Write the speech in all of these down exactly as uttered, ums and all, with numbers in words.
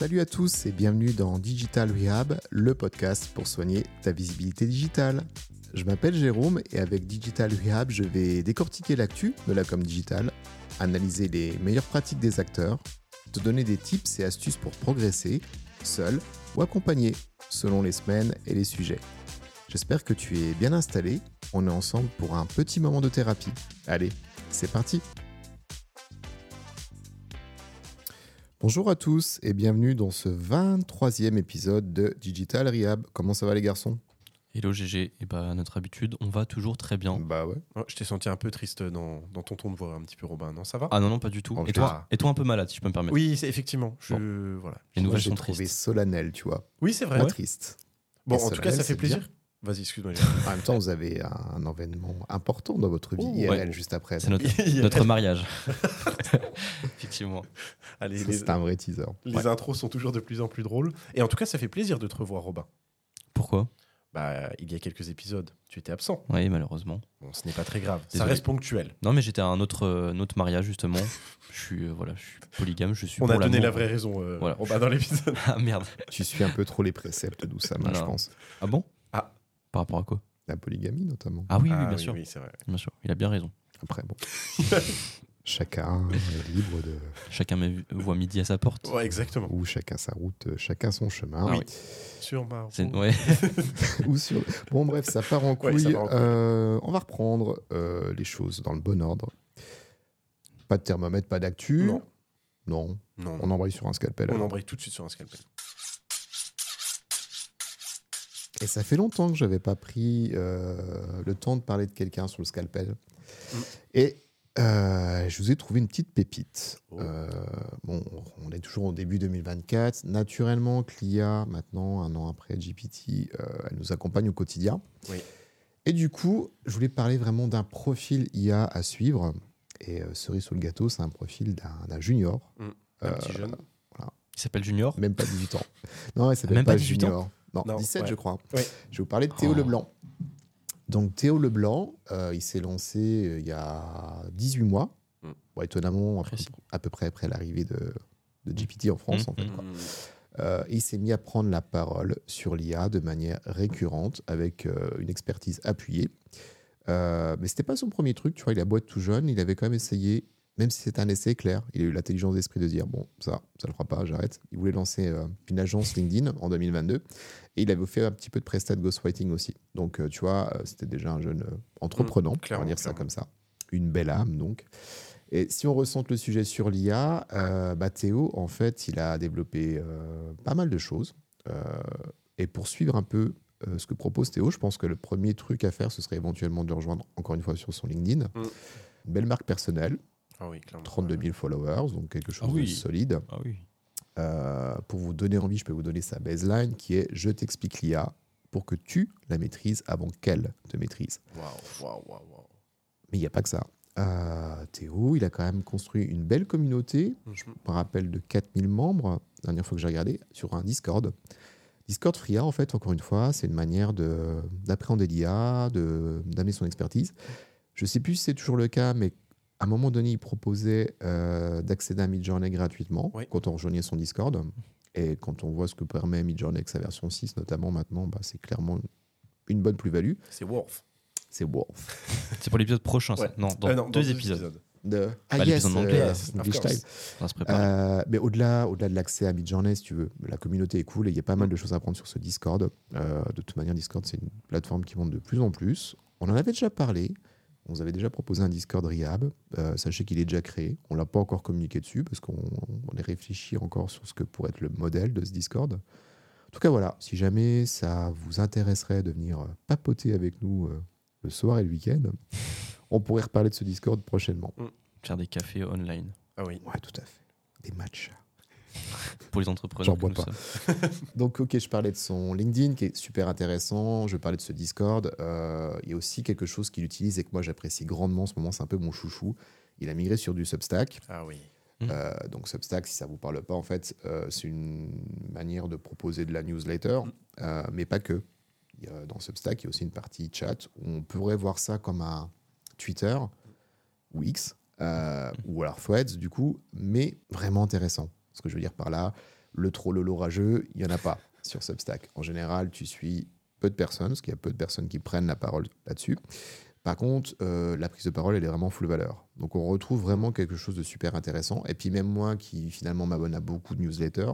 Salut à tous et bienvenue dans Digital Rehab, le podcast pour soigner ta visibilité digitale. Je m'appelle Jérôme et avec Digital Rehab, je vais décortiquer l'actu de la com digitale, analyser les meilleures pratiques des acteurs, te donner des tips et astuces pour progresser, seul ou accompagné, selon les semaines et les sujets. J'espère que tu es bien installé, on est ensemble pour un petit moment de thérapie. Allez, c'est parti! Bonjour à tous et bienvenue dans ce vingt-troisième épisode de Digital Rehab. Comment ça va les garçons ? Hello G G, et bah à notre habitude, on va toujours très bien. Bah ouais. Oh, je t'ai senti un peu triste dans, dans ton ton de voix un petit peu Robin, non ça va ? Ah non non pas du tout, oh, et, toi, et toi un peu malade si je peux me permettre. Oui c'est, effectivement, je, bon. voilà. les nouvelles sont tristes. J'ai trouvé solennel tu vois. Oui c'est vrai. Pas ouais. triste. Bon et en tout cas ça fait plaisir. Bien. Vas-y, excuse-moi. En même temps, vous avez un événement important dans votre vie oh, I R L ouais. juste après. C'est notre, notre mariage. Effectivement. Allez, ça, les, c'est un vrai teaser. Les ouais. intros sont toujours de plus en plus drôles. Et en tout cas, ça fait plaisir de te revoir, Robin. Pourquoi ? Bah, il y a quelques épisodes. Tu étais absent. Oui, malheureusement. Bon, ce n'est pas très grave. Désolé. Ça reste ponctuel. Non, mais j'étais à un autre, euh, un autre mariage, justement. je, suis, euh, voilà, je suis polygame. Je suis On a donné l'amour. La vraie raison euh, voilà. Robin, dans l'épisode. Ah merde. Tu suis un peu trop les préceptes d'Oussama, je pense. Ah bon ? Ah. Par rapport à quoi ? La polygamie, notamment. Ah oui, oui, ah, bien oui, sûr. Oui, c'est vrai. Bien sûr, il a bien raison. Après, bon. Chacun est libre de... Chacun voit midi à sa porte. Ouais, exactement. Ou chacun sa route, chacun son chemin. Ah, oui. Sur ma route. C'est... Ouais. Ou sur... Bon, bref, ça part en couille. Ouais, part en couille. Euh, on va reprendre euh, les choses dans le bon ordre. Pas de thermomètre, pas d'actu. Non. Non. non. On embraye sur un scalpel. On alors. embraye tout de suite sur un scalpel. Et ça fait longtemps que je n'avais pas pris euh, le temps de parler de quelqu'un sur le scalpel. Mmh. Et euh, je vous ai trouvé une petite pépite. Oh. Euh, bon, on est toujours au début deux mille vingt-quatre. Naturellement, que l'I A, maintenant, un an après G P T, euh, elle nous accompagne au quotidien. Oui. Et du coup, je voulais parler vraiment d'un profil I A à suivre. Et euh, cerise sur le gâteau, c'est un profil d'un, d'un junior. Mmh. Un euh, petit jeune. Voilà. Il s'appelle Junior ? Même pas dix-huit ans. Non, il s'appelle Même pas, pas dix-huit Junior. Ans Non, non, dix-sept, ouais. je crois. Ouais. Je vais vous parler de Théo oh. Leblanc. Donc, Théo Leblanc, euh, il s'est lancé euh, il y a dix-huit mois. Mm. Bon, étonnamment, à peu, à peu près après l'arrivée de, de G P T en France, mm. en fait. Quoi. Mm. Euh, il s'est mis à prendre la parole sur l'I A de manière récurrente, avec euh, une expertise appuyée. Euh, mais ce n'était pas son premier truc. Tu vois, il a beau être tout jeune, il avait quand même essayé, même si c'était un essai clair, il a eu l'intelligence d'esprit de dire « Bon, ça, ça le fera pas, j'arrête. » Il voulait lancer euh, une agence LinkedIn en deux mille vingt-deux et il avait fait un petit peu de prestat de ghostwriting aussi. Donc, euh, tu vois, euh, c'était déjà un jeune euh, entreprenant, mmh, on va dire clairement. Ça comme ça. Une belle âme, donc. Et si on ressente le sujet sur l'I A, euh, bah, Théo, en fait, il a développé euh, pas mal de choses. Euh, et pour suivre un peu euh, ce que propose Théo, je pense que le premier truc à faire, ce serait éventuellement de le rejoindre, encore une fois, sur son LinkedIn. Mmh. Une belle marque personnelle. Ah oui, trente-deux mille followers, donc quelque chose ah oui. de solide. Ah oui. euh, pour vous donner envie, je peux vous donner sa baseline qui est « Je t'explique l'I A pour que tu la maîtrises avant qu'elle te maîtrise. Wow, » wow, wow, wow. Mais il n'y a pas que ça. Euh, Théo, il a quand même construit une belle communauté, mm-hmm. je me rappelle de quatre mille membres, la dernière fois que j'ai regardé, sur un Discord. Discord Fria, en fait, encore une fois, c'est une manière de, d'appréhender l'I A, de, d'amener son expertise. Je ne sais plus si c'est toujours le cas, mais à un moment donné, il proposait euh, d'accéder à Midjourney gratuitement oui. quand on rejoignait son Discord. Et quand on voit ce que permet Midjourney avec sa version six, notamment maintenant, bah, c'est clairement une bonne plus-value. C'est Worth. C'est Worth. C'est pour l'épisode prochain, ouais. ça Non, dans, euh, non, dans deux, deux épisodes. épisodes. De... Ah bah, yes, anglais, yes, English time. On va se préparer. Euh, mais au-delà, au-delà de l'accès à Midjourney, si tu veux, la communauté est cool et il y a pas mal de choses à prendre sur ce Discord. Euh, de toute manière, Discord, c'est une plateforme qui monte de plus en plus. On en avait déjà parlé. On vous avait déjà proposé un Discord Rehab. Euh, sachez qu'il est déjà créé. On ne l'a pas encore communiqué dessus parce qu'on on est réfléchi encore sur ce que pourrait être le modèle de ce Discord. En tout cas, voilà. Si jamais ça vous intéresserait de venir papoter avec nous euh, le soir et le week-end, on pourrait reparler de ce Discord prochainement. Mmh. Faire des cafés online. Ah oui. Ouais, tout à fait. Des matchs. Pour les entrepreneurs. J'en bois pas. Donc, ok, je parlais de son LinkedIn qui est super intéressant. Je parlais de ce Discord. Euh, il y a aussi quelque chose qu'il utilise et que moi j'apprécie grandement en ce moment. C'est un peu mon chouchou. Il a migré sur du Substack. Ah oui. Euh, mmh. Donc, Substack, si ça vous parle pas, en fait, euh, c'est une manière de proposer de la newsletter, mmh. euh, mais pas que. Dans Substack, il y a aussi une partie chat où on pourrait voir ça comme un Twitter ou X euh, mmh. ou alors Threads, du coup, mais vraiment intéressant. Ce que je veux dire par là, le trollolo rageux, il n'y en a pas sur Substack. En général, tu suis peu de personnes, parce qu'il y a peu de personnes qui prennent la parole là-dessus. Par contre, euh, la prise de parole, elle est vraiment full valeur. Donc, on retrouve vraiment quelque chose de super intéressant. Et puis, même moi, qui finalement m'abonne à beaucoup de newsletters,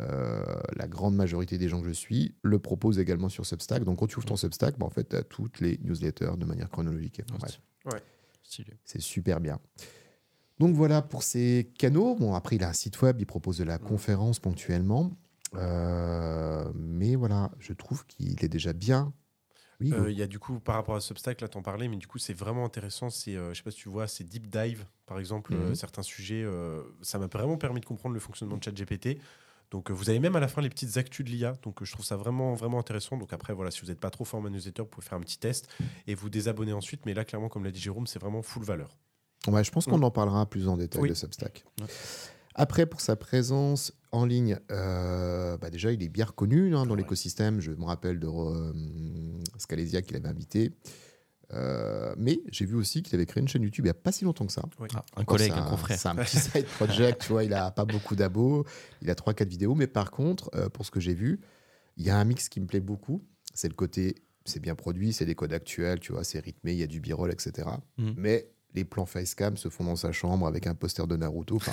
euh, la grande majorité des gens que je suis le proposent également sur Substack. Donc, quand tu ouvres ton Substack, bah, en fait, tu as toutes les newsletters de manière chronologique. Ouais. Ouais. Stylé. C'est super bien. Donc, voilà pour ces canaux. Bon, après, il a un site web, il propose de la ouais. conférence ponctuellement. Euh, mais voilà, je trouve qu'il est déjà bien. Il oui, euh, y a du coup, par rapport à Substack, là, t'en parlais, mais du coup, c'est vraiment intéressant. C'est, euh, je sais pas si tu vois, c'est Deep Dive, par exemple, mm-hmm. euh, certains sujets. Euh, ça m'a vraiment permis de comprendre le fonctionnement de ChatGPT. Donc, euh, vous avez même à la fin les petites actus de l'I A. Donc, euh, je trouve ça vraiment, vraiment intéressant. Donc, après, voilà, si vous n'êtes pas trop format newsletter, vous pouvez faire un petit test et vous désabonner ensuite. Mais là, clairement, comme l'a dit Jérôme, c'est vraiment full valeur. Ouais, je pense qu'on ouais. en parlera plus en détail oui. de Substack. Ouais. Après, pour sa présence en ligne, euh, bah déjà, il est bien reconnu hein, dans ouais. l'écosystème. Je me rappelle de euh, Scalésia qu'il avait invité. Euh, mais j'ai vu aussi qu'il avait créé une chaîne YouTube il n'y a pas si longtemps que ça. Oui. Ah, un Encore, collègue, un confrère. C'est un petit side project, tu vois, il n'a pas beaucoup d'abos. Il a trois quatre vidéos. Mais par contre, euh, pour ce que j'ai vu, il y a un mix qui me plaît beaucoup. C'est le côté, c'est bien produit, c'est des codes actuels, tu vois, c'est rythmé, il y a du b-roll, et cetera. Mm. Mais... les plans facecam se font dans sa chambre avec un poster de Naruto. Enfin,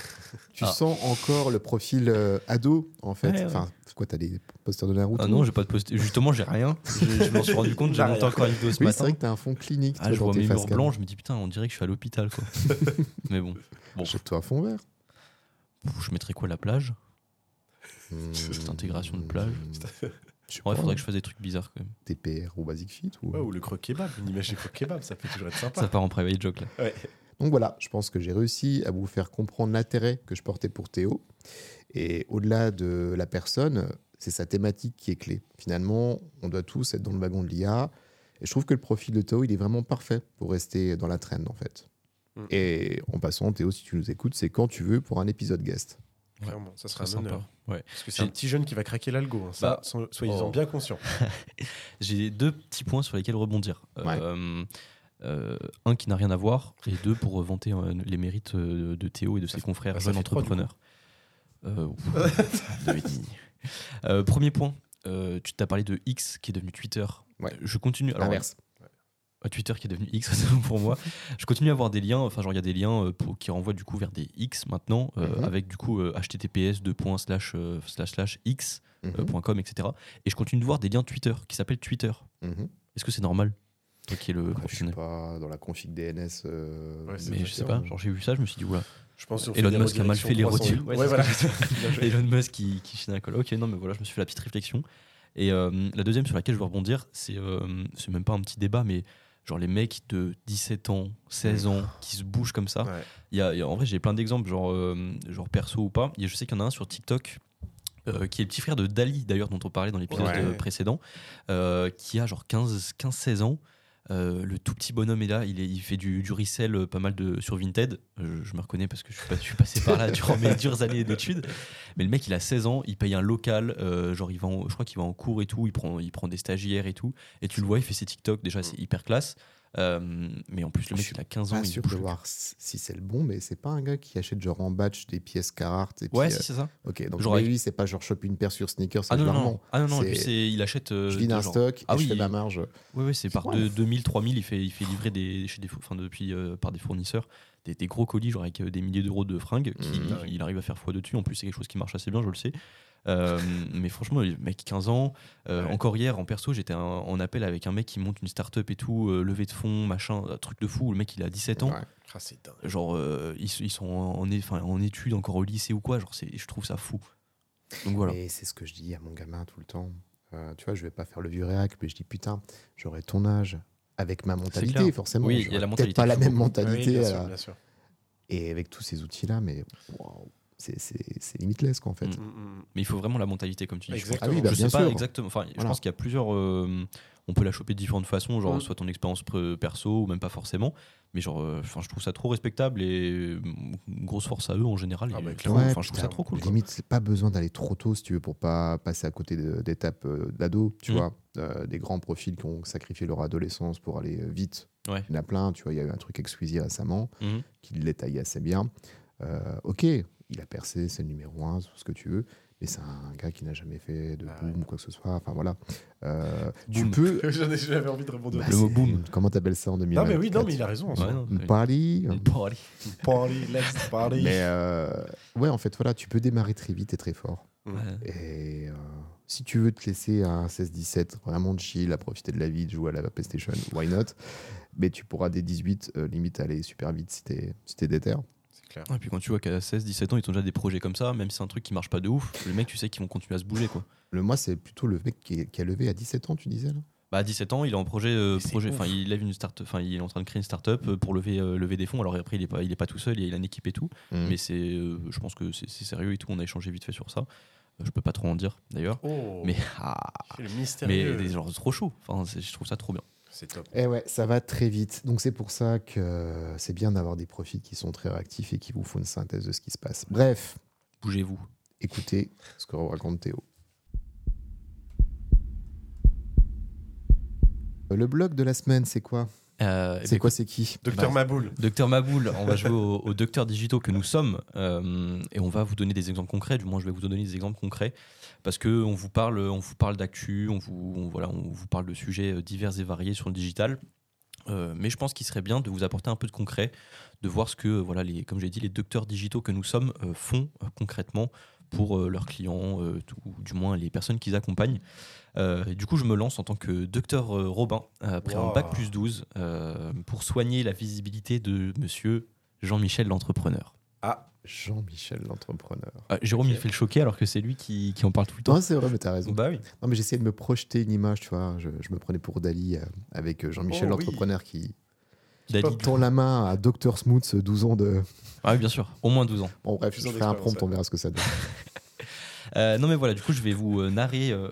tu ah. sens encore le profil euh, ado, en fait. Ouais, ouais. Enfin, quoi, t'as des posters de Naruto? Ah non, j'ai pas de poster. Justement, j'ai rien. Je, je m'en suis rendu compte, j'ai monté encore une vidéo ce oui, matin. C'est vrai que t'as un fond clinique. Ah, je vois mes murs blancs, je me dis putain, on dirait que je suis à l'hôpital, quoi. Mais bon. bon. Jette-toi à fond vert. Je mettrais quoi, la plage? hmm. Cette intégration de plage. Il ouais, faudrait que je fasse des trucs bizarres quand même. T P R ou Basic Fit ou, ouais, ou le croque kebab, une image des croque kebab, ça peut toujours être sympa. Ça part en private joke là. Ouais. Donc voilà, je pense que j'ai réussi à vous faire comprendre l'intérêt que je portais pour Théo. Et au-delà de la personne, c'est sa thématique qui est clé. Finalement, on doit tous être dans le wagon de l'I A. Et je trouve que le profil de Théo, il est vraiment parfait pour rester dans la trend en fait. Mmh. Et en passant, Théo, si tu nous écoutes, c'est quand tu veux pour un épisode guest. Ouais, clairement, ça sera sympa. Honneur. Ouais. Parce que c'est j'ai... un petit jeune qui va craquer l'algo, hein, ça, bah, soyez-en oh. bien conscients. J'ai deux petits points sur lesquels rebondir. Ouais. Euh, euh, un qui n'a rien à voir, et deux pour vanter euh, les mérites de Théo et de ça ses fait, confrères jeunes entrepreneurs. Euh, euh, premier point, euh, tu t'as parlé de X qui est devenu Twitter. Ouais. Je continue. Alors, Inverse. Twitter qui est devenu X pour moi. Je continue à avoir des liens, enfin genre il y a des liens pour, qui renvoient du coup vers des X maintenant, euh, mm-hmm. avec du coup euh, H T T P S deux slash slash x point com mm-hmm. euh, et cetera. Et je continue de voir des liens Twitter qui s'appellent Twitter. Mm-hmm. Est-ce que c'est normal? Toi qui est le ah, je suis pas dans la config D N S. Euh, ouais, mais je sais pas. Genre j'ai vu ça, je me suis dit oula. Je pense Elon Musk a mal fait les rotules. Ouais, ouais, voilà. Elon Musk qui qui chine à colle. Ok, non mais voilà, je me suis fait la petite réflexion. Et euh, la deuxième sur laquelle je veux rebondir, c'est euh, c'est même pas un petit débat, mais genre les mecs de dix-sept ans, seize ans, qui se bougent comme ça. Ouais. Y a, y a, en vrai, j'ai plein d'exemples, genre, euh, genre perso ou pas. Et je sais qu'il y en a un sur TikTok, euh, qui est le petit frère de Dali, d'ailleurs, dont on parlait dans l'épisode ouais. précédent, euh, qui a genre quinze seize ans. Euh, le tout petit bonhomme est là, il, est, il fait du, du resell pas mal de, sur Vinted. Je, je me reconnais parce que je suis, pas, je suis passé par là durant mes dures années d'études. Mais le mec, il a seize ans, il paye un local, euh, genre il va en, je crois qu'il va en cours et tout, il prend, il prend des stagiaires et tout. Et tu le vois, il fait ses TikTok, déjà c'est hyper classe. Euh, mais en plus, le mec, je il a quinze ans. Je suis sûr de voir si c'est le bon, mais c'est pas un gars qui achète genre en batch des pièces Carhartt. Et ouais, puis, si, c'est ça. Ok, donc genre, lui, avec... c'est pas genre choper une paire sur sneakers, c'est ah, non, non. Ah non, non, c'est... et puis c'est, il achète. Euh, je vis d'un genre... stock, ah, et oui, je fais il... ma marge. Oui, oui, c'est, c'est par de, deux mille, trois mille, il fait, il fait livrer des, chez des, enfin, depuis, euh, par des fournisseurs des, des gros colis, genre avec euh, des milliers d'euros de fringues, mmh. qui, il, il arrive à faire fois de dessus. En plus, c'est quelque chose qui marche assez bien, je le sais. Euh, mais franchement, mec, quinze ans, euh, ouais. encore hier en perso, j'étais un, en appel avec un mec qui monte une start-up et tout, euh, levée de fonds, machin, truc de fou. Le mec, il a dix-sept ans. Ouais. Ah, c'est dingue. Genre, euh, ils, ils sont en, en, en études, encore au lycée ou quoi. Genre, c'est, je trouve ça fou. Donc voilà. Et c'est ce que je dis à mon gamin tout le temps. Euh, tu vois, je vais pas faire le vieux réac, mais je dis putain, j'aurais ton âge avec ma mentalité, forcément. Oui, il y a la mentalité. Peut-être pas la même mentalité. Oui, bien sûr, bien sûr. Et avec tous ces outils-là, mais waouh. C'est, c'est, c'est limitless quoi en fait. Mmh, mais il faut vraiment la mentalité comme tu dis. Exactement. Je, ah oui, bah, je sais pas sûr. Exactement. Enfin, voilà. Je pense qu'il y a plusieurs. Euh, on peut la choper de différentes façons, genre mmh. soit ton expérience perso ou même pas forcément. Mais genre, enfin, euh, je trouve ça trop respectable et grosse force à eux en général. Ah bah, clairement. Ouais, je trouve ça trop cool. Limite, c'est pas besoin d'aller trop tôt si tu veux pour pas passer à côté de, d'étapes euh, d'ado. Tu mmh. vois, euh, des grands profils qui ont sacrifié leur adolescence pour aller vite. Ouais. Il y en a plein. Tu vois, il y a eu un truc exclusif récemment mmh. qui l'étayait assez bien. Euh, ok. Il a percé, c'est le numéro un, tout ce que tu veux. mais c'est un gars qui n'a jamais fait de ah, boom ou ouais. quoi que ce soit. Enfin voilà. Euh, tu peux. J'en ai, j'avais envie de répondre. Bah, le mot boom. Comment t'appelles ça en deux mille vingt-quatre? Non mais oui, non mais il a raison. Ouais, non, une party. Une party. Une party. Let's party. Mais euh, ouais, en fait voilà, tu peux démarrer très vite et très fort. Ouais. Et euh, si tu veux te laisser à un seize dix-sept vraiment chill, à profiter de la vie, de jouer à la PlayStation, why not? Mais tu pourras dès dix-huit euh, limite aller super vite si t'es si t'es déter. Claire. Et puis quand tu vois qu'à seize dix-sept ans, ils ont déjà des projets comme ça, même si c'est un truc qui marche pas de ouf, les mecs, tu sais qu'ils vont continuer à se bouger, quoi. Le moi, c'est plutôt le mec qui, est, qui a levé à dix-sept ans, tu disais, là. Bah à dix-sept ans, il est en projet, euh, projet enfin il lève une start, enfin il est en train de créer une start-up pour lever euh, lever des fonds. Alors après il est pas il est pas tout seul, il a une équipe et tout, mmh. mais c'est euh, je pense que c'est, c'est sérieux et tout, on a échangé vite fait sur ça. Euh, je peux pas trop en dire d'ailleurs, oh, mais ah, le mystérieux. Mais genre trop chaud. Enfin je trouve ça trop bien. C'est top. Et ouais, ça va très vite. Donc c'est pour ça que c'est bien d'avoir des profils qui sont très réactifs et qui vous font une synthèse de ce qui se passe. Bref, bougez-vous. Écoutez ce que raconte Théo. Le blog de la semaine, c'est quoi ? Euh, c'est bah, quoi, c'est qui ? Docteur bah, Maboul. Docteur Maboul, on va jouer aux, aux docteurs digitaux que nous sommes euh, et on va vous donner des exemples concrets. Du moins, je vais vous donner des exemples concrets parce que on vous parle, on vous parle d'actu, on vous, on, voilà, on vous parle de sujets divers et variés sur le digital. Euh, mais je pense qu'il serait bien de vous apporter un peu de concret, de voir ce que, voilà, les, comme j'ai dit, les docteurs digitaux que nous sommes euh, font euh, concrètement pour euh, leurs clients, euh, tout, ou du moins les personnes qu'ils accompagnent. Euh, et du coup, je me lance en tant que docteur euh, Robin, euh, après wow. un bac plus douze, euh, pour soigner la visibilité de monsieur Jean Michel l'entrepreneur. Ah, Jean Michel l'entrepreneur. Ah, Jérôme, okay. Il fait le choquer alors que c'est lui qui, qui en parle tout le temps. Non, c'est vrai, mais t'as raison. Bah oui. Non, mais j'essayais de me projeter une image, tu vois. Je, je me prenais pour Dali euh, avec Jean Michel oh, l'entrepreneur oui. qui. Dali. Tend la main à docteur Smoots, douze ans de. Ah oui, bien sûr, au moins douze ans. Bon, bref, je ferai un prompt, on verra ce que ça donne. euh, non, mais voilà, du coup, je vais vous euh, narrer. Euh,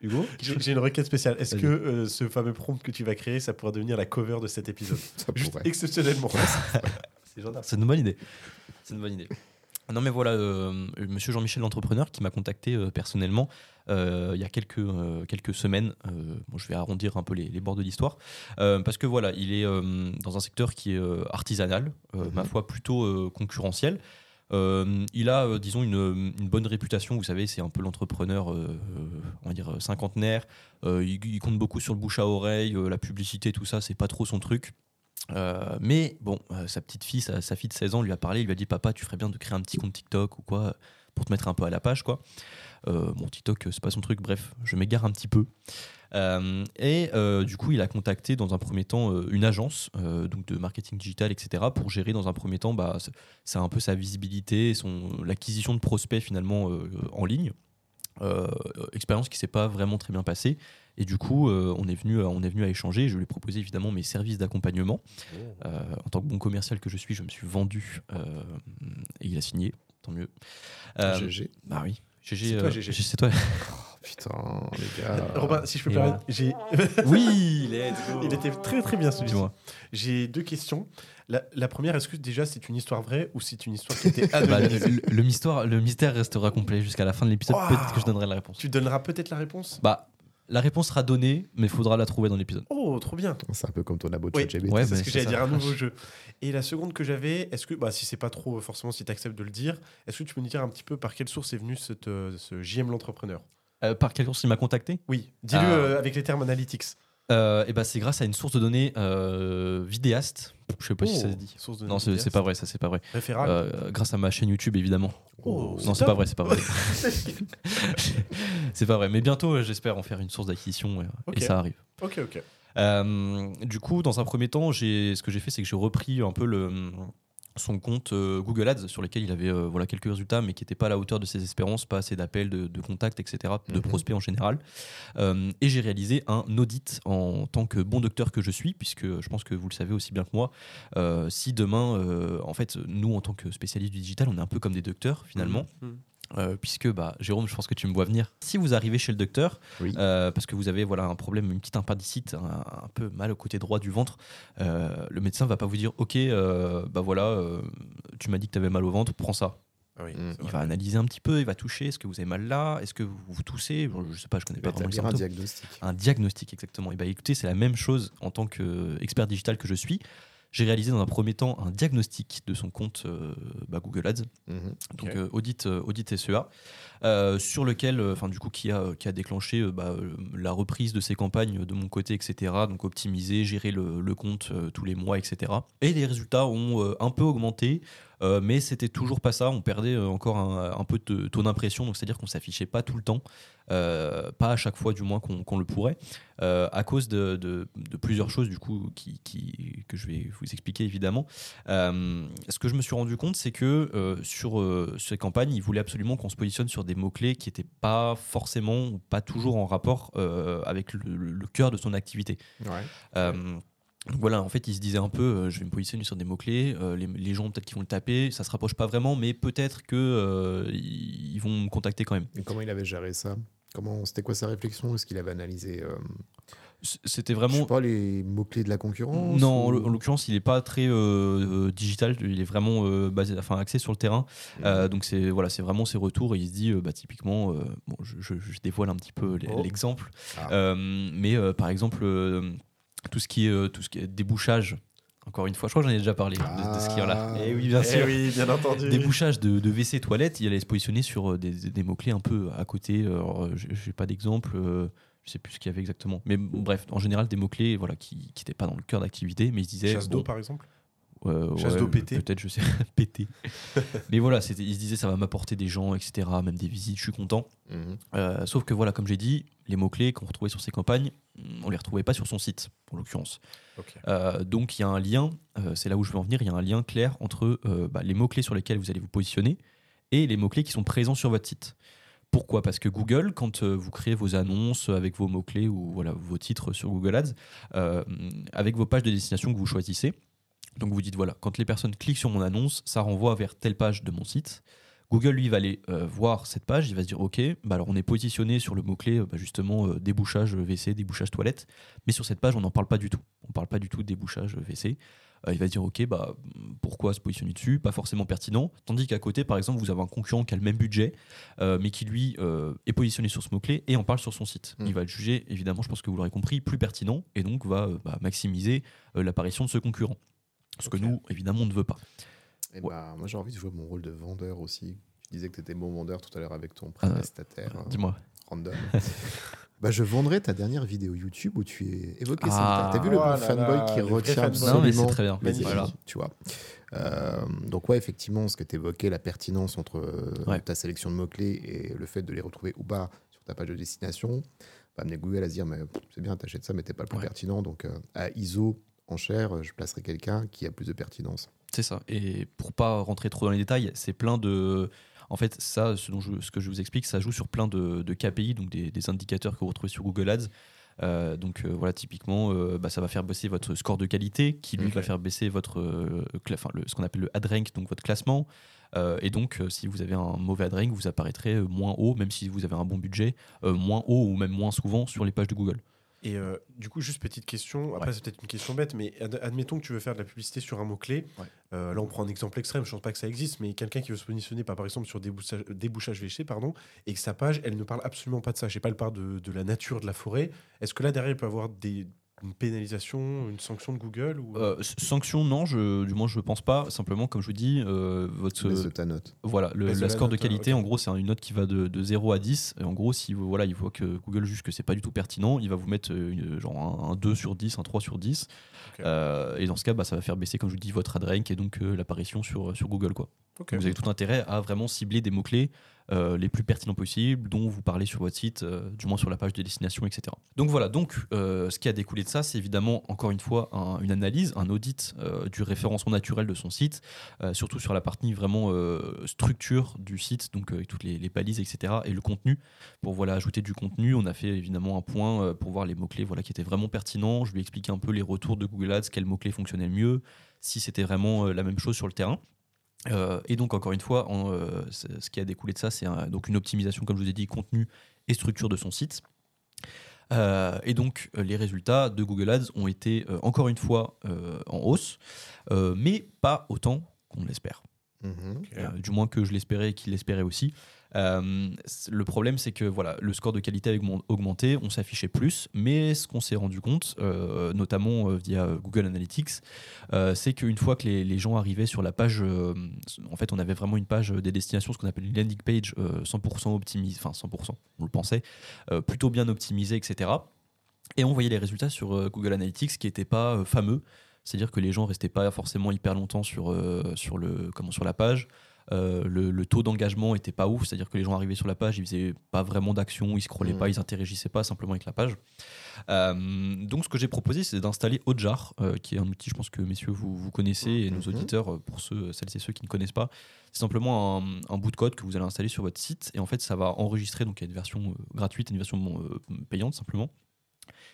Hugo, j'ai, j'ai une requête spéciale. Est-ce Vas-y. que euh, ce fameux prompt que tu vas créer, ça pourrait devenir la cover de cet épisode? Juste exceptionnellement. C'est, C'est une bonne idée. C'est une bonne idée. Non, mais voilà, euh, monsieur Jean-Michel l'entrepreneur qui m'a contacté euh, personnellement euh, il y a quelques, euh, quelques semaines. Euh, bon, je vais arrondir un peu les, les bords de l'histoire. Euh, parce que voilà, il est euh, dans un secteur qui est euh, artisanal, euh, mm-hmm. ma foi plutôt euh, concurrentiel. Euh, il a, euh, disons, une, une bonne réputation. Vous savez, c'est un peu l'entrepreneur, euh, on va dire, cinquantenaire. Euh, il, il compte beaucoup sur le bouche à oreille, euh, la publicité, tout ça, c'est pas trop son truc. Euh, mais bon, euh, sa petite fille, sa, sa fille de seize ans lui a parlé, il lui a dit « Papa, tu ferais bien de créer un petit compte TikTok ou quoi, pour te mettre un peu à la page, quoi. » Euh, bon, TikTok, c'est pas son truc, bref, je m'égare un petit peu. Euh, et euh, du coup, il a contacté dans un premier temps euh, une agence euh, donc de marketing digital, et cetera, pour gérer dans un premier temps, bah, c'est un peu sa visibilité, son, l'acquisition de prospects finalement euh, en ligne. Euh, expérience qui s'est pas vraiment très bien passée. Et du coup, euh, on est venu, euh, on est venu à échanger. Je lui ai proposé évidemment mes services d'accompagnement. Euh, en tant que bon commercial que je suis, je me suis vendu euh, et il a signé. Tant mieux. Euh, G G. Bah oui. G G. C'est euh, toi, G G. C'est toi. Oh, putain, les gars. Robin, si je peux me permettre, j'ai. Oui, let's go. Il était très très bien celui-ci. Dis-moi. J'ai deux questions. La, la première, est-ce que déjà c'est une histoire vraie ou c'est une histoire qui était anonymisée? bah, le, le, mystère, le mystère restera complet jusqu'à la fin de l'épisode. Wow. Peut-être que je donnerai la réponse. Tu donneras peut-être la réponse. Bah. La réponse sera donnée, mais il faudra la trouver dans l'épisode. Oh, trop bien. C'est un peu comme ton abo de ChatGPT. Ouais, c'est ce que j'allais dire, un nouveau jeu. Et la seconde que j'avais, est-ce que, bah, si c'est pas trop forcément, si tu acceptes de le dire, est-ce que tu peux nous dire un petit peu par quelle source est venu cette, ce J M l'entrepreneur euh, Par quelle source il m'a contacté? Oui, dis-le euh... Euh, avec les termes analytics. Euh, et bah, c'est grâce à une source de données euh, vidéaste. Je sais pas oh, si ça se dit. Non, c'est, c'est pas vrai, ça, c'est pas vrai. Référable. Euh, grâce à ma chaîne YouTube, évidemment. Oh, non, c'est, c'est pas vrai, c'est pas vrai. c'est pas vrai. Mais bientôt, j'espère en faire une source d'acquisition ouais, okay. et ça arrive. Ok, ok. Euh, du coup, dans un premier temps, j'ai, ce que j'ai fait, c'est que j'ai repris un peu le, son compte euh, Google Ads, sur lequel il avait euh, voilà, quelques résultats, mais qui n'étaient pas à la hauteur de ses espérances, pas assez d'appels, de, de contacts, et cetera, de mm-hmm. prospects en général. Euh, et j'ai réalisé un audit en tant que bon docteur que je suis, puisque je pense que vous le savez aussi bien que moi, euh, si demain, euh, en fait, nous, en tant que spécialistes du digital, on est un peu comme des docteurs, finalement. Mm-hmm. Euh, puisque bah, Jérôme, je pense que tu me vois venir. Si vous arrivez chez le docteur, oui. euh, parce que vous avez voilà, un problème, une petite appendicite, un, un peu mal au côté droit du ventre, euh, le médecin ne va pas vous dire « Ok, euh, bah voilà, euh, tu m'as dit que tu avais mal au ventre, prends ça. » Oui, mmh. Il va analyser un petit peu, il va toucher. Est-ce que vous avez mal là? Est-ce que vous, vous toussez? Je ne sais pas, je ne connais il pas vraiment les symptômes. Un diagnostic. Un diagnostic, exactement. Et bah, écoutez, c'est la même chose en tant qu'expert digital que je suis. J'ai réalisé dans un premier temps un diagnostic de son compte euh, bah, Google Ads, mmh, donc okay. euh, audit, euh, audit S E A, euh, sur lequel, enfin euh, du coup, qui a, qui a déclenché euh, bah, la reprise de ses campagnes de mon côté, et cetera. Donc optimiser, gérer le, le compte euh, tous les mois, et cetera. Et les résultats ont euh, un peu augmenté. Euh, mais c'était toujours pas ça, on perdait euh, encore un, un peu de taux d'impression, donc c'est-à-dire qu'on s'affichait pas tout le temps, euh, pas à chaque fois du moins qu'on, qu'on le pourrait, euh, à cause de, de, de plusieurs choses du coup qui, qui, que je vais vous expliquer évidemment. Euh, ce que je me suis rendu compte, c'est que euh, sur euh, ces campagnes, ils voulaient absolument qu'on se positionne sur des mots-clés qui n'étaient pas forcément ou pas toujours en rapport euh, avec le, le cœur de son activité. Ouais. Euh, Donc voilà, en fait, ils se disaient un peu, euh, je vais me positionner sur des mots-clés, euh, les, les gens peut-être qui vont le taper, ça se rapproche pas vraiment, mais peut-être qu'ils euh, vont me contacter quand même. Et comment il avait géré ça ? Comment, c'était quoi sa réflexion ? Est-ce qu'il avait analysé euh... C'était vraiment. Je sais pas, les mots-clés de la concurrence ? Non, ou... en l'occurrence, il n'est pas très euh, digital, il est vraiment euh, basé, enfin, axé sur le terrain. Mmh. Euh, donc, c'est, voilà, c'est vraiment ses retours. Et il se dit, euh, bah, typiquement, euh, bon, je, je, je dévoile un petit peu l'exemple, oh. ah. euh, mais euh, par exemple. Euh, Tout ce qui est, euh, tout ce qui est débouchage, encore une fois, je crois que j'en ai déjà parlé ah, de, de ce client-là. Eh oui, bien sûr. Eh oui, bien entendu. Débouchage de, de W C toilette, il allait se positionner sur des, des mots-clés un peu à côté. Je n'ai pas d'exemple, euh, je ne sais plus ce qu'il y avait exactement. Mais bon, bref, en général, des mots-clés voilà, qui n'étaient pas dans le cœur d'activité, mais ils se disaient. Chasse d'eau, bon, par exemple euh, Chasse ouais, d'eau pété Peut-être, je sais, pété. Mais voilà, ils se disaient, ça va m'apporter des gens, et cetera, même des visites, je suis content. Mm-hmm. Euh, sauf que, voilà, comme j'ai dit, les mots-clés qu'on retrouvait sur ces campagnes, on les retrouvait pas sur son site, en l'occurrence. Okay. Euh, donc, il y a un lien, euh, c'est là où je veux en venir, il y a un lien clair entre euh, bah, les mots-clés sur lesquels vous allez vous positionner et les mots-clés qui sont présents sur votre site. Pourquoi ? Parce que Google, quand euh, vous créez vos annonces avec vos mots-clés ou voilà, vos titres sur Google Ads, euh, avec vos pages de destination que vous choisissez, donc vous dites, voilà, quand les personnes cliquent sur mon annonce, ça renvoie vers telle page de mon site. Google, lui, va aller euh, voir cette page, il va se dire « Ok, bah alors on est positionné sur le mot-clé, bah justement, euh, débouchage W C, débouchage toilette, mais sur cette page, on n'en parle pas du tout. On ne parle pas du tout de débouchage W C. Euh, il va se dire « Ok, bah, pourquoi se positionner dessus ? Pas forcément pertinent. » Tandis qu'à côté, par exemple, vous avez un concurrent qui a le même budget, euh, mais qui, lui, euh, est positionné sur ce mot-clé et en parle sur son site. Mmh. Il va le juger, évidemment, je pense que vous l'aurez compris, plus pertinent et donc va euh, bah, maximiser euh, l'apparition de ce concurrent. Ce okay. que nous, évidemment, on ne veut pas. Et ouais. bah, moi, j'ai envie de jouer mon rôle de vendeur aussi. Tu disais que tu étais bon vendeur tout à l'heure avec ton prestataire. Euh, euh, dis-moi. Random. bah, je vendrai ta dernière vidéo YouTube où tu es évoqué ah, ça. Tu as vu le oh fanboy là, qui retient absolument. Non, mais c'est très bien. Magnifique. Voilà. Tu vois. Euh, donc, ouais, effectivement, ce que tu évoquais, la pertinence entre euh, ouais. ta sélection de mots-clés et le fait de les retrouver ou pas sur ta page de destination, va amener Google à se dire mais c'est bien, t'achètes ça, mais t'es pas le plus ouais. pertinent. Donc, euh, à I S O en chair, je placerai quelqu'un qui a plus de pertinence. C'est ça. Et pour pas rentrer trop dans les détails, c'est plein de. En fait, ça, ce, dont je, ce que je vous explique, ça joue sur plein de, de K P I, donc des, des indicateurs que vous retrouvez sur Google Ads. Euh, donc euh, voilà, typiquement, euh, bah, ça va faire baisser votre score de qualité, qui lui okay. va faire baisser votre, euh, cla- enfin, le, ce qu'on appelle le ad rank, donc votre classement. Euh, et donc, euh, si vous avez un mauvais ad rank, vous apparaîtrez moins haut, même si vous avez un bon budget, euh, moins haut ou même moins souvent sur les pages de Google. Et euh, du coup, juste petite question, après ouais. c'est peut-être une question bête, mais ad- admettons que tu veux faire de la publicité sur un mot-clé, ouais. euh, là on prend un exemple extrême, je ne pense pas que ça existe, mais quelqu'un qui veut se positionner par, par exemple sur débouchage, débouchage V C, pardon, et que sa page, elle ne parle absolument pas de ça, je ne sais pas, elle parle de, de la nature, de la forêt, est-ce que là derrière il peut y avoir des... une pénalisation, une sanction de Google ou... euh, sanction, non, je, du moins je ne pense pas. Simplement, comme je vous dis, euh, votre euh, ta note. Voilà, le, la, la score la note, de qualité, okay. en gros, c'est une note qui va de, de zéro à dix. Et en gros, si voilà, il voit que Google juge que ce n'est pas du tout pertinent, il va vous mettre une, genre un, un deux sur dix, un trois sur dix. Okay. Euh, et dans ce cas, bah, ça va faire baisser, comme je vous dis, votre ad rank et donc euh, l'apparition sur, sur Google. Quoi. Okay. Vous avez tout intérêt à vraiment cibler des mots-clés Euh, les plus pertinents possibles, dont vous parlez sur votre site, euh, du moins sur la page de destination, et cetera. Donc voilà, donc, euh, ce qui a découlé de ça, c'est évidemment, encore une fois, un, une analyse, un audit euh, du référencement naturel de son site, euh, surtout sur la partie vraiment euh, structure du site, donc euh, toutes les, les balises, et cetera, et le contenu. Pour voilà, ajouter du contenu, on a fait évidemment un point euh, pour voir les mots-clés voilà, qui étaient vraiment pertinents. Je lui ai expliqué un peu les retours de Google Ads, quels mots-clés fonctionnaient le mieux, si c'était vraiment euh, la même chose sur le terrain. Euh, et donc encore une fois, en, euh, ce qui a découlé de ça, c'est un, donc une optimisation, comme je vous ai dit, contenu et structure de son site. Euh, et donc les résultats de Google Ads ont été euh, encore une fois euh, en hausse, euh, mais pas autant qu'on l'espère. Mmh, okay. euh, du moins que je l'espérais et qu'il l'espérait aussi. Euh, le problème, c'est que voilà, le score de qualité avait augmenté, on s'affichait plus, mais ce qu'on s'est rendu compte, euh, notamment euh, via Google Analytics, euh, c'est qu'une fois que les, les gens arrivaient sur la page, euh, en fait, on avait vraiment une page des destinations, ce qu'on appelle une landing page euh, cent pour cent optimisée, enfin cent pour cent, on le pensait, euh, plutôt bien optimisée, et cetera. Et on voyait les résultats sur euh, Google Analytics qui n'étaient pas euh, fameux. C'est-à-dire que les gens ne restaient pas forcément hyper longtemps sur, euh, sur, le, comment, sur la page. Euh, le, le taux d'engagement n'était pas ouf. C'est-à-dire que les gens arrivaient sur la page, ils ne faisaient pas vraiment d'action, ils ne scrollaient mmh. pas, ils n'interagissaient pas simplement avec la page. Euh, donc, ce que j'ai proposé, c'est d'installer Hotjar, euh, qui est un outil, je pense que messieurs, vous, vous connaissez, et mmh. nos auditeurs, pour ceux, celles et ceux qui ne connaissent pas, c'est simplement un, un bout de code que vous allez installer sur votre site. Et en fait, ça va enregistrer, donc il y a une version euh, gratuite et une version euh, payante simplement,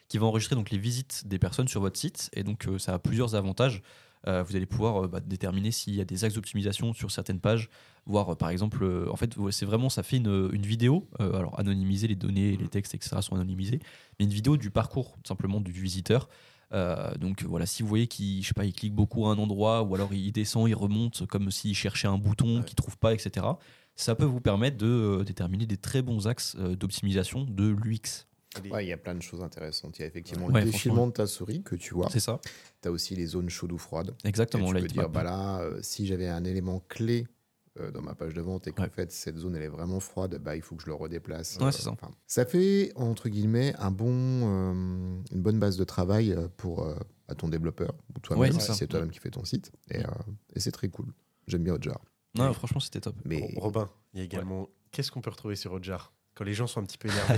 qui va enregistrer donc les visites des personnes sur votre site. Et donc, euh, ça a plusieurs avantages. Euh, vous allez pouvoir euh, bah, déterminer s'il y a des axes d'optimisation sur certaines pages, voir euh, par exemple, euh, en fait, c'est vraiment, ça fait une, une vidéo. Euh, alors, anonymiser les données, les textes, et cetera sont anonymisés, mais une vidéo du parcours, tout simplement, du visiteur. Euh, donc voilà, si vous voyez qu'il, je sais pas, il clique beaucoup à un endroit, ou alors il descend, il remonte comme s'il cherchait un bouton ouais. qu'il trouve pas, et cetera, ça peut vous permettre de euh, déterminer des très bons axes euh, d'optimisation de l'U X. Ouais, il y a plein de choses intéressantes. Il y a effectivement ouais, le défilement de ta souris que tu vois. C'est ça. Tu as aussi les zones chaudes ou froides. Exactement. Tu peux dire, bah là, euh, si j'avais un élément clé euh, dans ma page de vente et qu'en ouais. fait, cette zone, elle est vraiment froide, bah, il faut que je le redéplace. Ouais, euh, c'est ça. Ça fait, entre guillemets, un bon, euh, une bonne base de travail pour euh, à ton développeur ou toi-même, ouais, si c'est toi-même ouais. qui fais ton site. Et, euh, et c'est très cool. J'aime bien Hotjar. Ouais. Franchement, c'était top. Mais... Robin, il y a également... Ouais. Qu'est-ce qu'on peut retrouver sur Hotjar ? Quand les gens sont un petit peu énervés.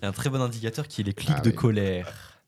Un très bon indicateur qui est les clics ah, de oui. colère.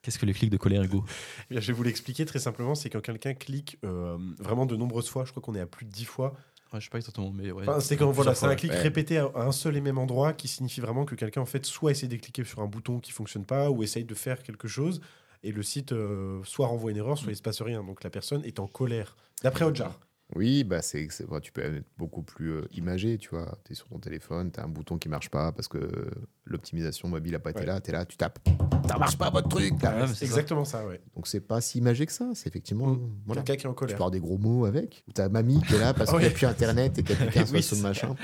Qu'est-ce que les clics de colère, Hugo ? Eh bien, je vais vous l'expliquer très simplement. C'est quand quelqu'un clique euh, vraiment de nombreuses fois. Je crois qu'on est à plus de dix fois. Ouais, je ne sais pas exactement. Mais ouais, enfin, c'est quand, voilà, c'est un clic ouais. répété à, à un seul et même endroit qui signifie vraiment que quelqu'un, en fait, soit essaie de cliquer sur un bouton qui ne fonctionne pas ou essaye de faire quelque chose. Et le site euh, soit renvoie une erreur, soit il ne se passe rien. Donc la personne est en colère. D'après Hotjar. Oui, bah c'est, c'est bah tu peux être beaucoup plus euh, imagé, tu vois. Tu es sur ton téléphone, tu as un bouton qui marche pas parce que euh, l'optimisation mobile n'a pas été ouais. là, tu es là, tu tapes. Ça marche pas votre truc. Là. Ouais, c'est exactement ça, ça ouais. Donc c'est pas si imagé que ça, c'est effectivement mmh. voilà. quelqu'un qui est en colère. Tu peux avoir des gros mots avec ou ta mamie qui est là parce oh, qu'il n'y a plus internet et qu'il y a plus qu'un son machin.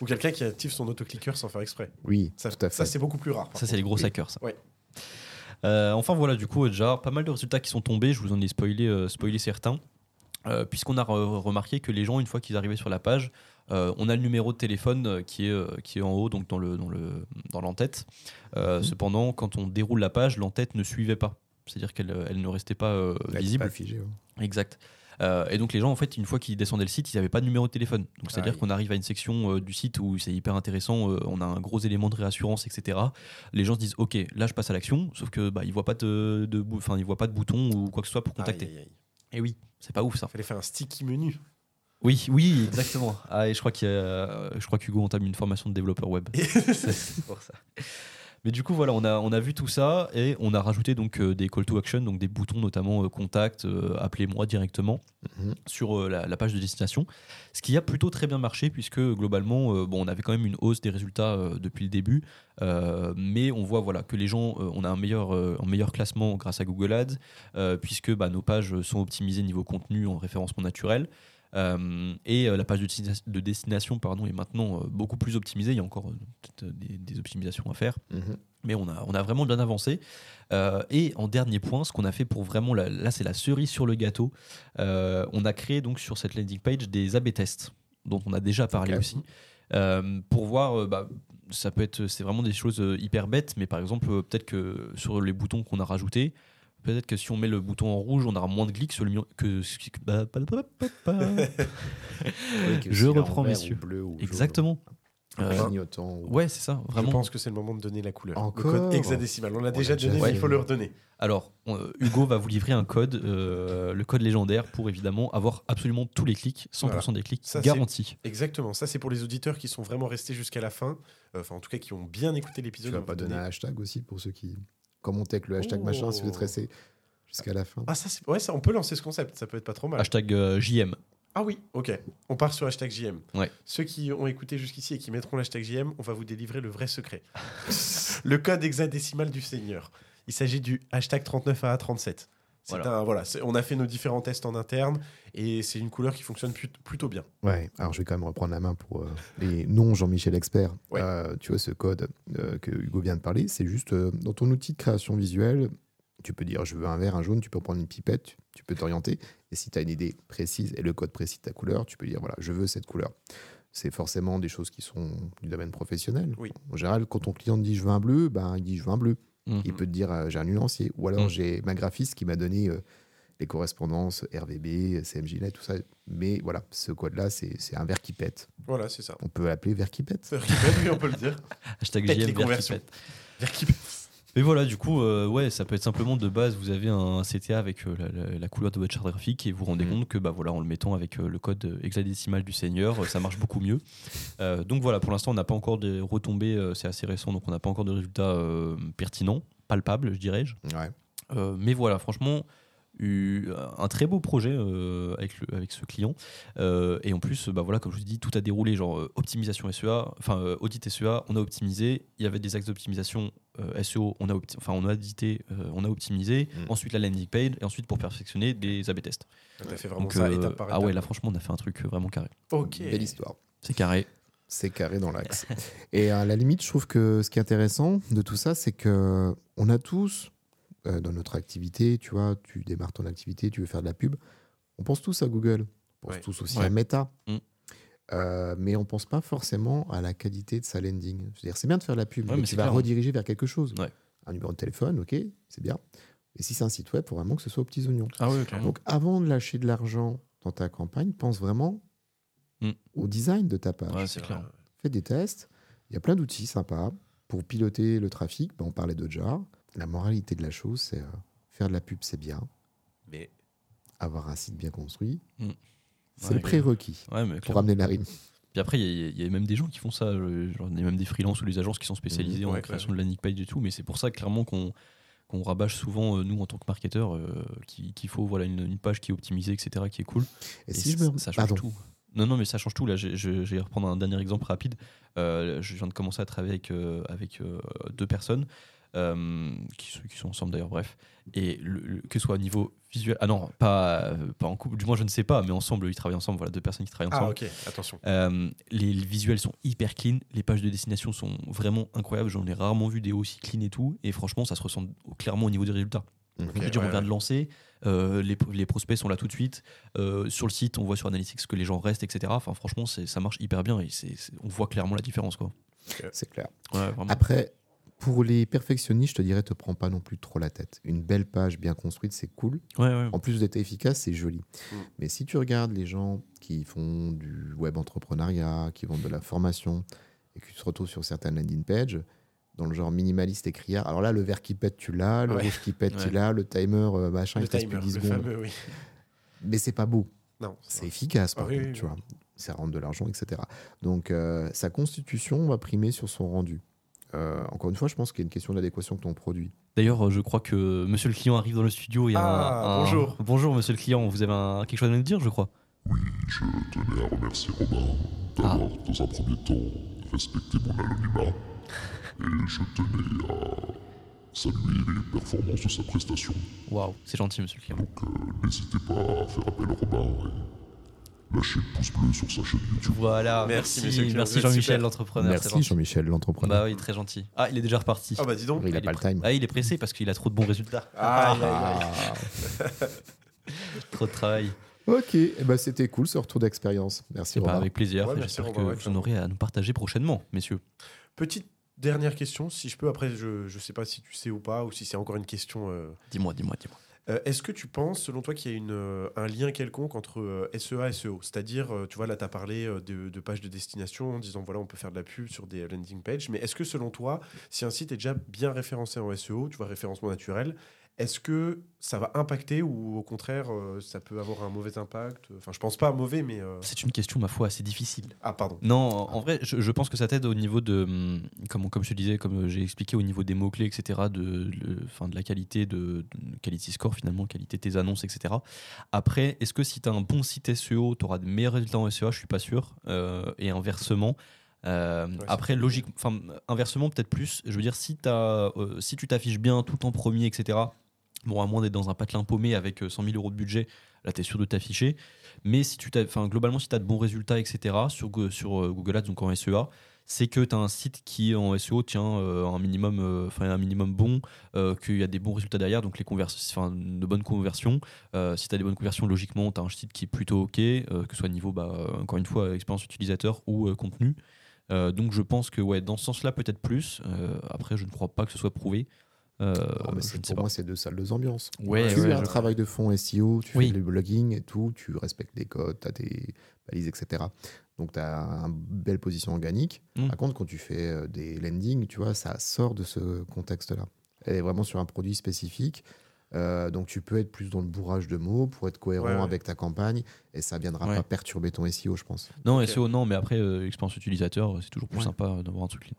Ou quelqu'un qui active son autoclicker sans faire exprès. Oui, ça, tout à fait. Ça c'est beaucoup plus rare. Ça contre. C'est les gros oui. hackers ça. Ouais. Euh, enfin voilà, du coup, déjà pas mal de résultats qui sont tombés, je vous en ai spoilé euh, spoilé certains. Euh, puisqu'on a re- remarqué que les gens, une fois qu'ils arrivaient sur la page, euh, on a le numéro de téléphone euh, qui, est, euh, qui est en haut, donc dans, le, dans, le, dans l'entête. Euh, mmh. Cependant, quand on déroule la page, l'entête ne suivait pas. C'est-à-dire qu'elle elle ne restait pas euh, visible. Pas figé, ouais. Exact. Euh, et donc les gens, en fait, une fois qu'ils descendaient le site, ils n'avaient pas de numéro de téléphone. Donc c'est-à-dire ah, qu'on arrive à une section euh, du site où c'est hyper intéressant, euh, on a un gros élément de réassurance, et cetera. Les gens se disent, ok, là je passe à l'action, sauf qu'ils bah, ne voient pas de, de, enfin, ils voient pas de bouton ou quoi que ce soit pour contacter. Aïe, aïe, aïe. Et oui, c'est pas ouf ça. Il fallait faire un sticky menu. Oui, oui, exactement. Ah, et je crois, qu'il y a, je crois qu'Hugo entame une formation de développeur web. C'est pour ça. Mais du coup, voilà, on a, on a vu tout ça et on a rajouté donc, euh, des call to action, donc des boutons notamment euh, contact, euh, appelez-moi directement mm-hmm. sur euh, la, la page de destination. Ce qui a plutôt très bien marché puisque globalement, euh, bon, on avait quand même une hausse des résultats euh, depuis le début. Euh, mais on voit voilà, que les gens, euh, on a un meilleur, euh, un meilleur classement grâce à Google Ads euh, puisque bah, nos pages sont optimisées niveau contenu en référencement naturel. Euh, et euh, la page de, destina- de destination pardon, est maintenant euh, beaucoup plus optimisée. Il y a encore euh, peut-être des, des optimisations à faire, mmh. mais on a, on a vraiment bien avancé. Euh, et en dernier point, ce qu'on a fait pour vraiment, la, là c'est la cerise sur le gâteau, euh, on a créé donc sur cette landing page des A B tests, dont on a déjà parlé okay. aussi, euh, pour voir, euh, bah, ça peut être, c'est vraiment des choses hyper bêtes, mais par exemple, euh, peut-être que sur les boutons qu'on a rajoutés, peut-être que si on met le bouton en rouge, on aura moins de clics sur le mi- que oui, que je reprends, messieurs. Ou bleu, ou exactement. Euh, clignotant. Ou... Ouais, c'est ça. Vraiment. Je pense que c'est le moment de donner la couleur. Encore. Le code hexadécimal. On l'a on déjà donné, déjà... mais il faut ouais. le redonner. Alors, euh, Hugo va vous livrer un code, euh, le code légendaire, pour évidemment avoir absolument tous les clics, cent pour cent voilà. des clics ça, garantis. C'est... Exactement. Ça, c'est pour les auditeurs qui sont vraiment restés jusqu'à la fin. Enfin, euh, en tout cas, qui ont bien écouté l'épisode. Tu vas pas donner un hashtag aussi pour ceux qui. Commenter avec le hashtag oh. machin si vous êtes resté jusqu'à la fin. Ah, ça, c'est... Ouais, ça, on peut lancer ce concept, ça peut être pas trop mal. Hashtag euh, J M. Ah oui, ok. On part sur hashtag J M. Ouais. Ceux qui ont écouté jusqu'ici et qui mettront l'hashtag J M, on va vous délivrer le vrai secret. Le code hexadécimal du Seigneur. Il s'agit du hashtag trente-neuf A trente-sept. C'est voilà. Un, voilà c'est, on a fait nos différents tests en interne et c'est une couleur qui fonctionne put- plutôt bien. Ouais, alors je vais quand même reprendre la main pour euh, les non Jean-Michel experts. Ouais. Euh, tu vois, ce code euh, que Hugo vient de parler, c'est juste euh, dans ton outil de création visuelle, tu peux dire je veux un vert, un jaune, tu peux prendre une pipette, tu peux t'orienter. Et si tu as une idée précise et le code précis de ta couleur, tu peux dire voilà, je veux cette couleur. C'est forcément des choses qui sont du domaine professionnel. Oui. En général, quand ton client te dit je veux un bleu, ben, il dit je veux un bleu. Mmh. Il peut te dire euh, j'ai un nuancier. Ou alors mmh. j'ai ma graphiste qui m'a donné euh, les correspondances R V B, C M J L, tout ça. Mais voilà, ce code-là, c'est, c'est un verre qui pète. Voilà, c'est ça. On peut l'appeler verre qui pète. Verre qui pète, oui, on peut le dire. Hashtag J M, verre qui pète. Verre qui pète. Mais voilà, du coup, euh, ouais, ça peut être simplement de base, vous avez un C T A avec euh, la, la couleur de votre charte graphique et vous vous rendez mmh. compte que, bah voilà, en le mettant avec euh, le code hexadécimal du Seigneur, euh, ça marche beaucoup mieux. Euh, donc voilà, pour l'instant, on n'a pas encore de retombées, euh, c'est assez récent, donc on n'a pas encore de résultats euh, pertinents, palpables, je dirais. Ouais. Euh, mais voilà, franchement, eu un très beau projet euh, avec, le, avec ce client. Euh, et en plus, bah voilà, comme je vous dis, tout a déroulé, genre euh, optimisation S E A, enfin euh, audit S E A, on a optimisé, il y avait des axes d'optimisation. Euh, S E O, on a, opti- enfin, on a édité, euh, on a optimisé, mmh. ensuite la landing page et ensuite pour perfectionner des A B tests. On a fait vraiment Donc, ça euh, étape par étape. Ah ouais, là franchement, on a fait un truc vraiment carré. Ok. Belle histoire. C'est carré. C'est carré dans l'axe. Et à la limite, je trouve que ce qui est intéressant de tout ça, c'est qu'on a tous, euh, dans notre activité, tu vois, tu démarres ton activité, tu veux faire de la pub, on pense tous à Google, on pense ouais. tous aussi ouais. à Meta. Mmh. Euh, mais on ne pense pas forcément à la qualité de sa landing. C'est-à-dire, c'est bien de faire de la pub, ouais, mais, mais tu vas clair, rediriger hein. vers quelque chose. Ouais. Un numéro de téléphone, ok, c'est bien. Et si c'est un site web, il faut vraiment que ce soit aux petits oignons. Ah oui, donc, avant de lâcher de l'argent dans ta campagne, pense vraiment mm. au design de ta page. Ouais, c'est clair. Fais des tests. Il y a plein d'outils sympas pour piloter le trafic. Ben, on parlait de Hotjar. La moralité de la chose, c'est euh, faire de la pub, c'est bien. Mais avoir un site bien construit... Mm. C'est ouais, le prérequis ouais, pour clairement. Amener la rime. Puis après, il y, y a même des gens qui font ça. Il y a même des freelances ou des agences qui sont spécialisées mmh, en ouais, création ouais. de landing page et tout. Mais c'est pour ça, clairement, qu'on, qu'on rabâche souvent, euh, nous, en tant que marketeurs, euh, qu'il, qu'il faut voilà, une, une page qui est optimisée, et cetera, qui est cool. Et, et si c- je me... ça change Pardon. tout. Non, non, mais ça change tout. Là, je, je, je vais reprendre un dernier exemple rapide. Euh, je viens de commencer à travailler avec, euh, avec euh, deux personnes. Euh, qui, qui sont ensemble d'ailleurs, bref, et le, le, que ce soit au niveau visuel, ah non, pas, euh, pas en couple, du moins je ne sais pas, mais ensemble, ils travaillent ensemble, voilà, deux personnes qui travaillent ensemble. Ah ok, attention. Euh, les, les visuels sont hyper clean, les pages de destination sont vraiment incroyables, j'en ai rarement vu des hauts aussi clean et tout, et franchement, ça se ressent clairement au niveau des résultats. Okay, on peut dire, ouais, on vient ouais. de lancer, euh, les, les prospects sont là tout de suite, euh, sur le site, on voit sur Analytics que les gens restent, et cetera. Enfin, franchement, c'est, ça marche hyper bien, et c'est, c'est, on voit clairement la différence, quoi. Okay. C'est clair. Ouais, vraiment. Après... Pour les perfectionnistes, je te dirais, te prends pas non plus trop la tête. Une belle page bien construite, c'est cool. Ouais, ouais. En plus d'être efficace, c'est joli. Mmh. Mais si tu regardes les gens qui font du web entrepreneuriat, qui vendent de la formation, et que tu te retrouves sur certaines landing pages, dans le genre minimaliste et criard, alors là, le vert qui pète, tu l'as, le ouais. rouge qui pète, ouais. tu l'as, le timer, machin, le il timer, reste plus dix secondes. Fameux, oui. Mais c'est pas beau. Non, c'est, c'est efficace, par oh, contre, oui, tu oui. vois. Ça rentre de l'argent, et cetera. Donc, euh, sa constitution va primer sur son rendu. Euh, encore une fois, je pense qu'il y a une question d'adéquation de ton produit. D'ailleurs, je crois que monsieur le client arrive dans le studio. Il y a ah, un, bonjour. Un, bonjour, monsieur le client. Vous avez un, quelque chose à nous dire, je crois. Oui, je tenais à remercier Robin d'avoir, ah. dans un premier temps, respecté mon anonymat. Et je tenais à saluer les performances de sa prestation. Waouh, c'est gentil, monsieur le client. Donc, euh, n'hésitez pas à faire appel à Robin. Et... lâchez le pouce bleu sur sa chaîne YouTube. Voilà, merci, merci, merci Jean-Michel l'entrepreneur. Merci Jean-Michel l'entrepreneur. Bah oui, très gentil. Ah, il est déjà reparti. Ah bah dis donc. Il, il a pas le pr... time. Ah, il est pressé parce qu'il a trop de bons résultats. Ah, ah, ah, ah. Trop de travail. Ok, et bah, c'était cool ce retour d'expérience. Merci Robin. Bah, avec plaisir. Ouais, j'espère Robin, que ouais, vous en aurez à nous partager prochainement, messieurs. Petite dernière question, si je peux. Après, je je sais pas si tu sais ou pas, ou si c'est encore une question. Euh... Dis-moi, dis-moi, dis-moi. Euh, est-ce que tu penses, selon toi, qu'il y a une, euh, un lien quelconque entre euh, S E A et S E O ? C'est-à-dire, euh, tu vois, là, tu as parlé euh, de, de pages de destination en disant, voilà, on peut faire de la pub sur des landing pages. Mais est-ce que, selon toi, si un site est déjà bien référencé en S E O, tu vois, référencement naturel, est-ce que ça va impacter ou, au contraire, euh, ça peut avoir un mauvais impact ? Enfin, je pense pas à mauvais, mais... Euh... C'est une question, ma foi, assez difficile. Ah, pardon. Non, ah. en vrai, je, je pense que ça t'aide au niveau de... Comme, comme je te disais, comme j'ai expliqué, au niveau des mots-clés, et cetera, de, le, fin, de la qualité, de, de quality score, finalement, qualité de tes annonces, et cetera. Après, est-ce que si t'as un bon site S E O, t'auras de meilleurs résultats en S E A ? Je suis pas sûr. Euh, et inversement... Euh, ouais, après logique, enfin inversement peut-être plus. Je veux dire si, t'as, euh, si tu t'affiches bien tout en premier, et cetera. Bon, à moins d'être dans un patelin paumé avec cent mille euros de budget, là, tu es sûr de t'afficher. Mais si tu t'as, enfin, globalement, si tu as de bons résultats, et cetera, sur, sur Google Ads, donc en S E A, c'est que tu as un site qui, en S E O, tient euh, un, minimum, euh, un minimum bon, euh, qu'il y a des bons résultats derrière, donc les convers- de bonnes conversions. Euh, si tu as des bonnes conversions, logiquement, tu as un site qui est plutôt OK, euh, que ce soit niveau, bah, encore une fois, expérience utilisateur ou euh, contenu. Euh, donc, je pense que ouais, dans ce sens-là, peut-être plus. Euh, après, je ne crois pas que ce soit prouvé. Euh, ah, mais je pour moi, pas. C'est deux salles, deux ambiances. Ouais, tu ouais, fais un je... travail de fond S E O, tu oui. fais du blogging et tout, tu respectes des codes, tu as des balises, et cetera. Donc, tu as une belle position organique. Mmh. Par contre, quand tu fais des landings, tu vois, ça sort de ce contexte-là. Elle est vraiment sur un produit spécifique. Euh, donc, tu peux être plus dans le bourrage de mots pour être cohérent ouais, ouais. avec ta campagne et ça ne viendra ouais. pas perturber ton S E O, je pense. Non, okay. S E O, non, mais après, euh, expérience utilisateur, c'est toujours plus ouais. sympa d'avoir un truc clean.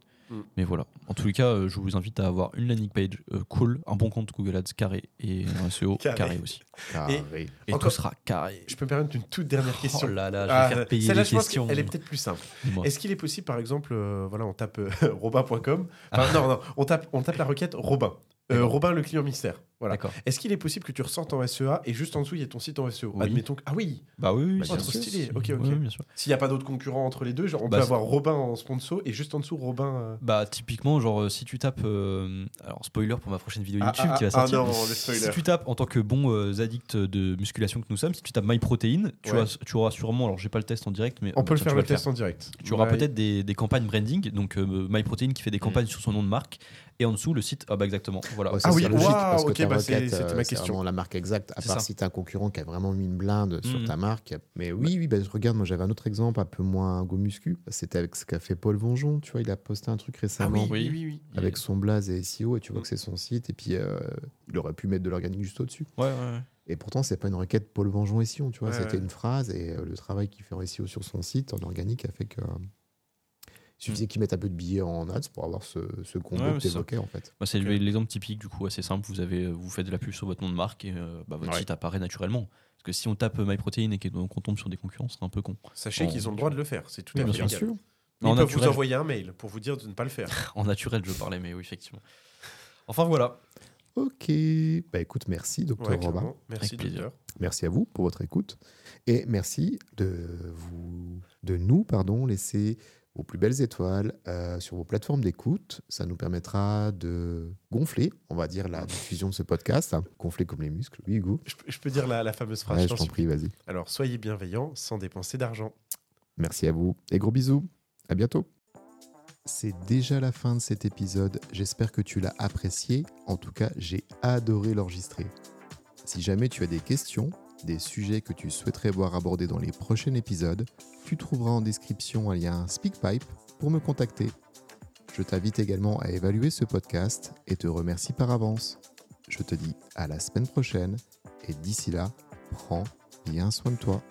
Mais voilà, en tous les cas, euh, je vous invite à avoir une landing page euh, cool, un bon compte Google Ads carré et un S E O carré. carré aussi. Carré. Et, et encore, tout sera carré. Je peux me permettre une toute dernière question. Oh là là, je vais ah, faire payer celle-là, les je questions. Pense qu'elle est peut-être plus simple. Dis-moi. Est-ce qu'il est possible, par exemple, euh, voilà, on tape euh, robin point com, enfin, ah. non, non, on tape, on tape la requête Robin. Euh, Robin, le client mystère. Voilà. D'accord. Est-ce qu'il est possible que tu ressortes en S E A et juste en dessous il y a ton site en S E O ? Oui. Admettons que... Ah oui. Bah oui, oui bah, c'est trop stylé. Ok, ok. Ouais, bien sûr. S'il n'y a pas d'autres concurrents entre les deux, genre on bah, peut c'est... avoir Robin en sponsor et juste en dessous Robin. Euh... Bah typiquement, genre si tu tapes, euh... alors spoiler pour ma prochaine vidéo YouTube ah, qui ah, va sortir. Ah non, le spoiler. Si tu tapes en tant que bons euh, addicts de musculation que nous sommes, si tu tapes My Protein, tu, ouais. as, tu auras sûrement, alors j'ai pas le test en direct, mais on peut le faire le test en direct. Tu auras peut-être des, des campagnes branding, donc euh, My Protein qui fait des campagnes sur son nom de marque. Et en dessous, le site, ah bah exactement. Voilà. Ouais, ça, ah oui, c'est logique, wow, parce que okay, ta bah requête, c'est, c'était ma question. C'est vraiment la marque exacte, à c'est part ça. Si tu as un concurrent qui a vraiment mis une blinde mmh. sur ta marque. Mais oui, oui bah, regarde, moi j'avais un autre exemple, un peu moins gomuscu. C'était avec ce qu'a fait Paul Vangeon, tu vois, il a posté un truc récemment ah oui, oui, oui, oui. avec son blaze et S E O, et tu vois mmh. que c'est son site, et puis euh, il aurait pu mettre de l'organique juste au-dessus. Ouais, ouais, ouais. Et pourtant, c'est pas une requête Paul Vangeon S E O, tu vois, ouais, c'était ouais. une phrase, et euh, le travail qu'il fait en S E O sur son site, en organique, a fait que... Euh, il suffisait qu'ils mettent un peu de billets en ads pour avoir ce, ce combo ouais, que tu évoquais en fait. Bah, c'est okay. l'exemple typique du coup assez simple, vous, avez, vous faites de la pub sur votre nom de marque et euh, bah, votre ouais. site apparaît naturellement. Parce que si on tape MyProtein et qu'on tombe sur des concurrents, c'est un peu con. Sachez en... qu'ils ont le droit de le faire, c'est tout oui, à fait bien légal. Sûr. Ils en peuvent naturel, vous envoyer un mail pour vous dire de ne pas le faire. En naturel je parlais, mais oui effectivement. Enfin voilà. Ok, bah écoute, merci docteur ouais, Robin. Merci docteur. Merci à vous pour votre écoute et merci de, vous, de nous pardon, laisser... vos plus belles étoiles euh, sur vos plateformes d'écoute. Ça nous permettra de gonfler, on va dire, la diffusion de ce podcast. Hein. Gonfler comme les muscles. Oui, Hugo. Je, je peux dire la, la fameuse phrase. Ouais, je t'en prie, vas-y. Alors, soyez bienveillants sans dépenser d'argent. Merci à vous et gros bisous. À bientôt. C'est déjà la fin de cet épisode. J'espère que tu l'as apprécié. En tout cas, j'ai adoré l'enregistrer. Si jamais tu as des questions, des sujets que tu souhaiterais voir abordés dans les prochains épisodes, tu trouveras en description un lien SpeakPipe pour me contacter. Je t'invite également à évaluer ce podcast et te remercie par avance. Je te dis à la semaine prochaine et d'ici là, prends bien soin de toi.